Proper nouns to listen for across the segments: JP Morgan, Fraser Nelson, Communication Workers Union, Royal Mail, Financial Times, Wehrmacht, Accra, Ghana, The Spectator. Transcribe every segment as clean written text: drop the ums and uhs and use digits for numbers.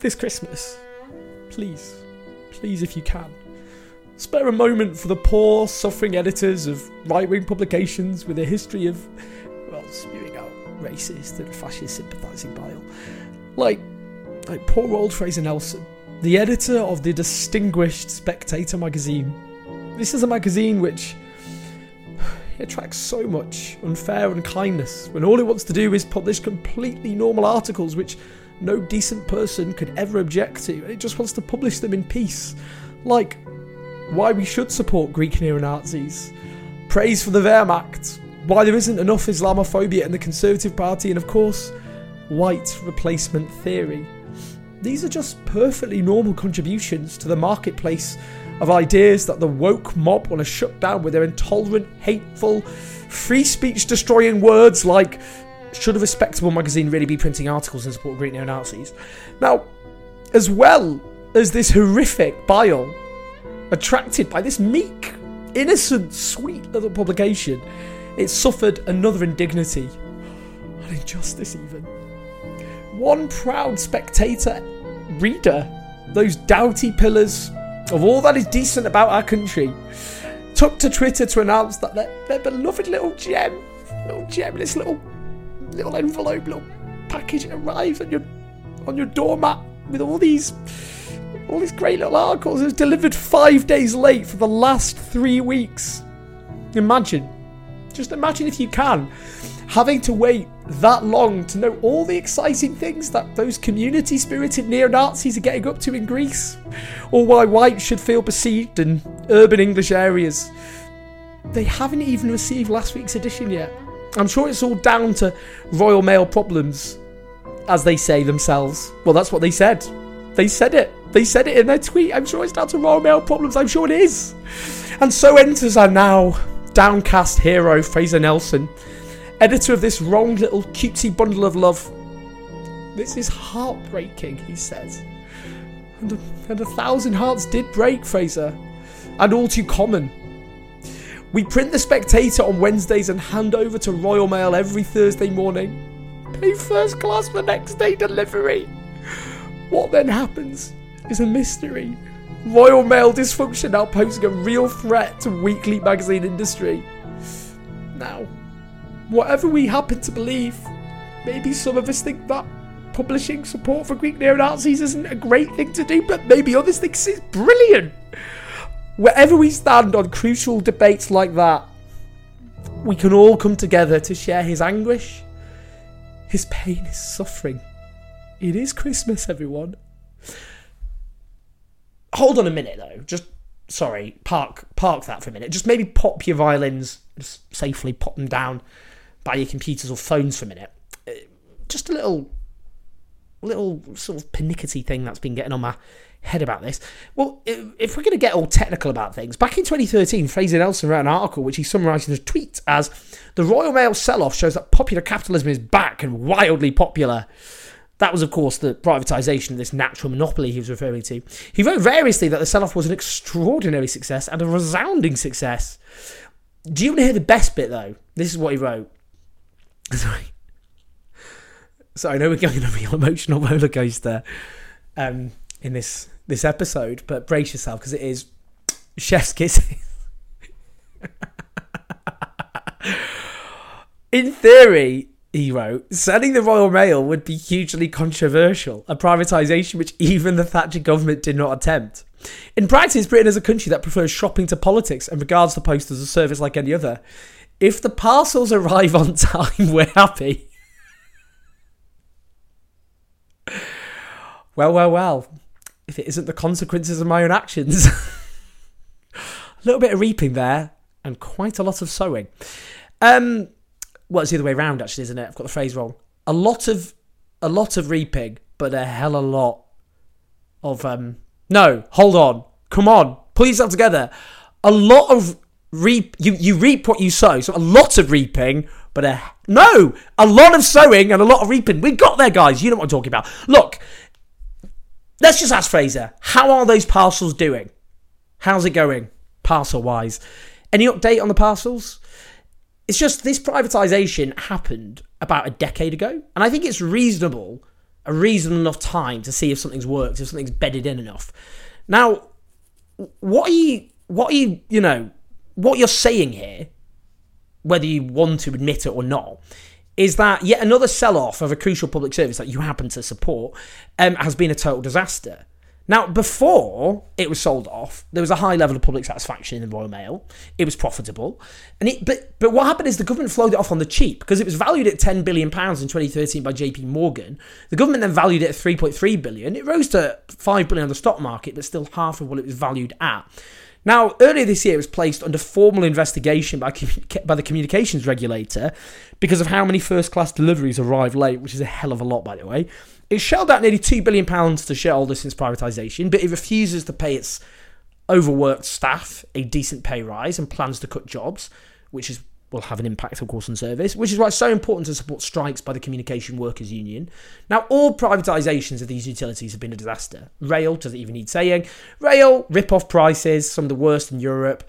This Christmas, please if you can, spare a moment for the poor, suffering editors of right-wing publications with a history of, well, spewing out racist and fascist sympathising bile. Like poor old Fraser Nelson, the editor of the distinguished Spectator magazine. This is a magazine which attracts so much unfair unkindness when all it wants to do is publish completely normal articles which no decent person could ever object to, and it just wants to publish them in peace. Like why we should support Greek neo-Nazis, praise for the Wehrmacht, why there isn't enough Islamophobia in the Conservative Party, and of course, white replacement theory. These are just perfectly normal contributions to the marketplace of ideas that the woke mob want to shut down with their intolerant, hateful, free speech destroying words like, should a respectable magazine really be printing articles in support of Greek neo-Nazis? Now, as well as this horrific bile attracted by this meek, innocent, sweet little publication, it suffered another indignity, an injustice even. One proud Spectator reader, those doughty pillars of all that is decent about our country, took to Twitter to announce that their beloved little gem, this little envelope, little package arrived on your doormat with all these great little articles. It was delivered 5 days late for the last 3 weeks. Imagine if you can, having to wait that long to know all the exciting things that those community-spirited neo-Nazis are getting up to in Greece, or why whites should feel besieged in urban English areas. They haven't even received last week's edition yet. I'm sure it's all down to Royal Mail problems, as they say themselves. Well, that's what they said. They said it. They said it in their tweet. I'm sure it's down to Royal Mail problems. I'm sure it is. And so enters our now downcast hero, Fraser Nelson, editor of this wronged little cutesy bundle of love. This is heartbreaking, he says. And a thousand hearts did break, Fraser. And all too common. We print The Spectator on Wednesdays and hand over to Royal Mail every Thursday morning. Pay first class for next day delivery. What then happens is a mystery. Royal Mail dysfunction now posing a real threat to weekly magazine industry. Now, whatever we happen to believe, maybe some of us think that publishing support for Greek neo-Nazis isn't a great thing to do, but maybe others think it's brilliant. Wherever we stand on crucial debates like that, we can all come together to share his anguish, his pain, his suffering. It is Christmas, everyone. Hold on a minute, though. Just, sorry, park that for a minute. Just maybe pop your violins, just safely pop them down by your computers or phones for a minute. Just a little sort of pernickety thing that's been getting on my head about this. Well, if we're going to get all technical about things, back in 2013, Fraser Nelson wrote an article which he summarised in a tweet as, the Royal Mail sell-off shows that popular capitalism is back and wildly popular. That was, of course, the privatisation of this natural monopoly he was referring to. He wrote variously that the sell-off was an extraordinary success and a resounding success. Do you want to hear the best bit, though? This is what he wrote. So I know we're going on a real emotional rollercoaster in this episode, but brace yourself, because it is chef's kisses. In theory, he wrote, selling the Royal Mail would be hugely controversial, a privatisation which even the Thatcher government did not attempt. In practice, Britain is a country that prefers shopping to politics and regards the post as a service like any other. If the parcels arrive on time, we're happy. Well. If it isn't the consequences of my own actions. A little bit of reaping there, and quite a lot of sowing. Well, it's the other way around, actually, isn't it? I've got the phrase wrong. a lot of repig, but a hell of a lot of no, hold on, come on, pull yourself together. A lot of reap, you reap what you sow. So a lot of reaping, but a lot of sowing and a lot of reaping. We got there, guys. You know what I'm talking about. Look, let's just ask Fraser. How are those parcels doing? How's it going, parcel wise? Any update on the parcels? It's just this privatisation happened about a decade ago, and I think it's reasonable enough time to see if something's worked, if something's bedded in enough. Now, what are you, you know, what you're saying here, whether you want to admit it or not, is that yet another sell-off of a crucial public service that you happen to support has been a total disaster. Now, before it was sold off, there was a high level of public satisfaction in the Royal Mail. It was profitable. But what happened is the government flowed it off on the cheap because it was valued at £10 billion in 2013 by JP Morgan. The government then valued it at £3.3 billion. It rose to £5 billion on the stock market, but still half of what it was valued at. Now, earlier this year, it was placed under formal investigation by the communications regulator because of how many first-class deliveries arrived late, which is a hell of a lot, by the way. It's shelled out nearly £2 billion to shareholders since privatisation, but it refuses to pay its overworked staff a decent pay rise and plans to cut jobs, which will have an impact, of course, on service, which is why it's so important to support strikes by the Communication Workers Union. Now, all privatisations of these utilities have been a disaster. Rail doesn't even need saying. Rail, rip-off prices, some of the worst in Europe,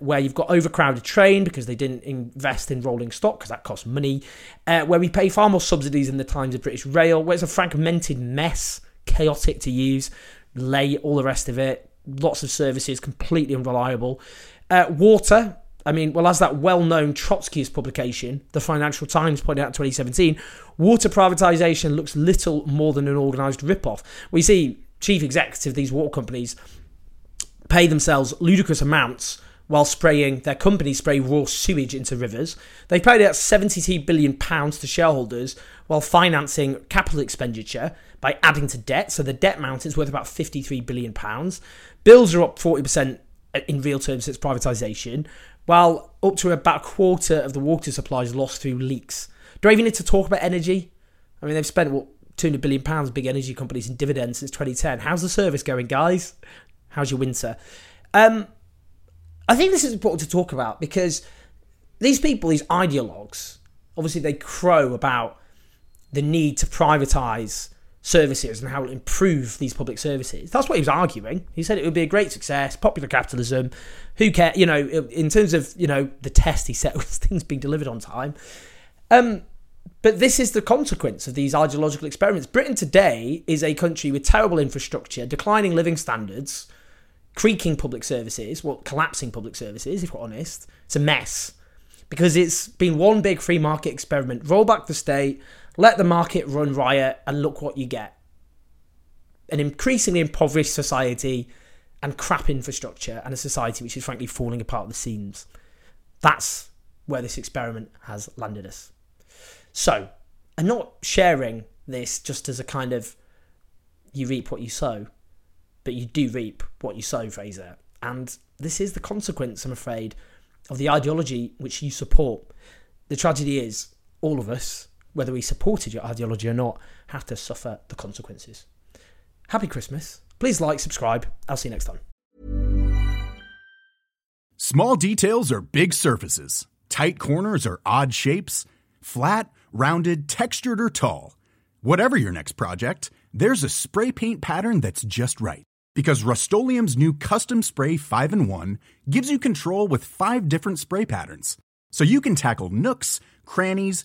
where you've got overcrowded train because they didn't invest in rolling stock because that costs money, where we pay far more subsidies than the Times of British Rail, where it's a fragmented mess, chaotic to use, lay, all the rest of it, lots of services, completely unreliable. Water, I mean, well, as that well-known Trotskyist publication, the Financial Times, pointed out in 2017, water privatisation looks little more than an organised rip-off. We see chief executives of these water companies pay themselves ludicrous amounts while their companies spray raw sewage into rivers. They paid out £72 billion to shareholders while financing capital expenditure by adding to debt. So the debt amount is worth about £53 billion. Bills are up 40% in real terms since privatisation, while up to about a quarter of the water supply is lost through leaks. Do I even need to talk about energy? I mean, they've spent, £200 billion, big energy companies, in dividends since 2010. How's the service going, guys? How's your winter? I think this is important to talk about because these people, these ideologues, obviously they crow about the need to privatise services and how it'll improve these public services. That's what he was arguing. He said it would be a great success, popular capitalism. Who cares? You know, in terms of, you know, the test he set was things being delivered on time. But this is the consequence of these ideological experiments. Britain today is a country with terrible infrastructure, declining living standards, creaking public services, collapsing public services, if we're honest. It's a mess because it's been one big free market experiment. Roll back the state, let the market run riot, and look what you get. An increasingly impoverished society and crap infrastructure and a society which is frankly falling apart at the seams. That's where this experiment has landed us. So, I'm not sharing this just as a kind of, you reap what you sow, but you do reap what you sow, Fraser. And this is the consequence, I'm afraid, of the ideology which you support. The tragedy is, all of us, whether we supported your ideology or not, have to suffer the consequences. Happy Christmas. Please like, subscribe. I'll see you next time. Small details are big surfaces. Tight corners are odd shapes. Flat, rounded, textured, or tall. Whatever your next project, there's a spray paint pattern that's just right. Because Rust-Oleum's new Custom Spray 5-in-1 gives you control with 5 different spray patterns. So you can tackle nooks, crannies,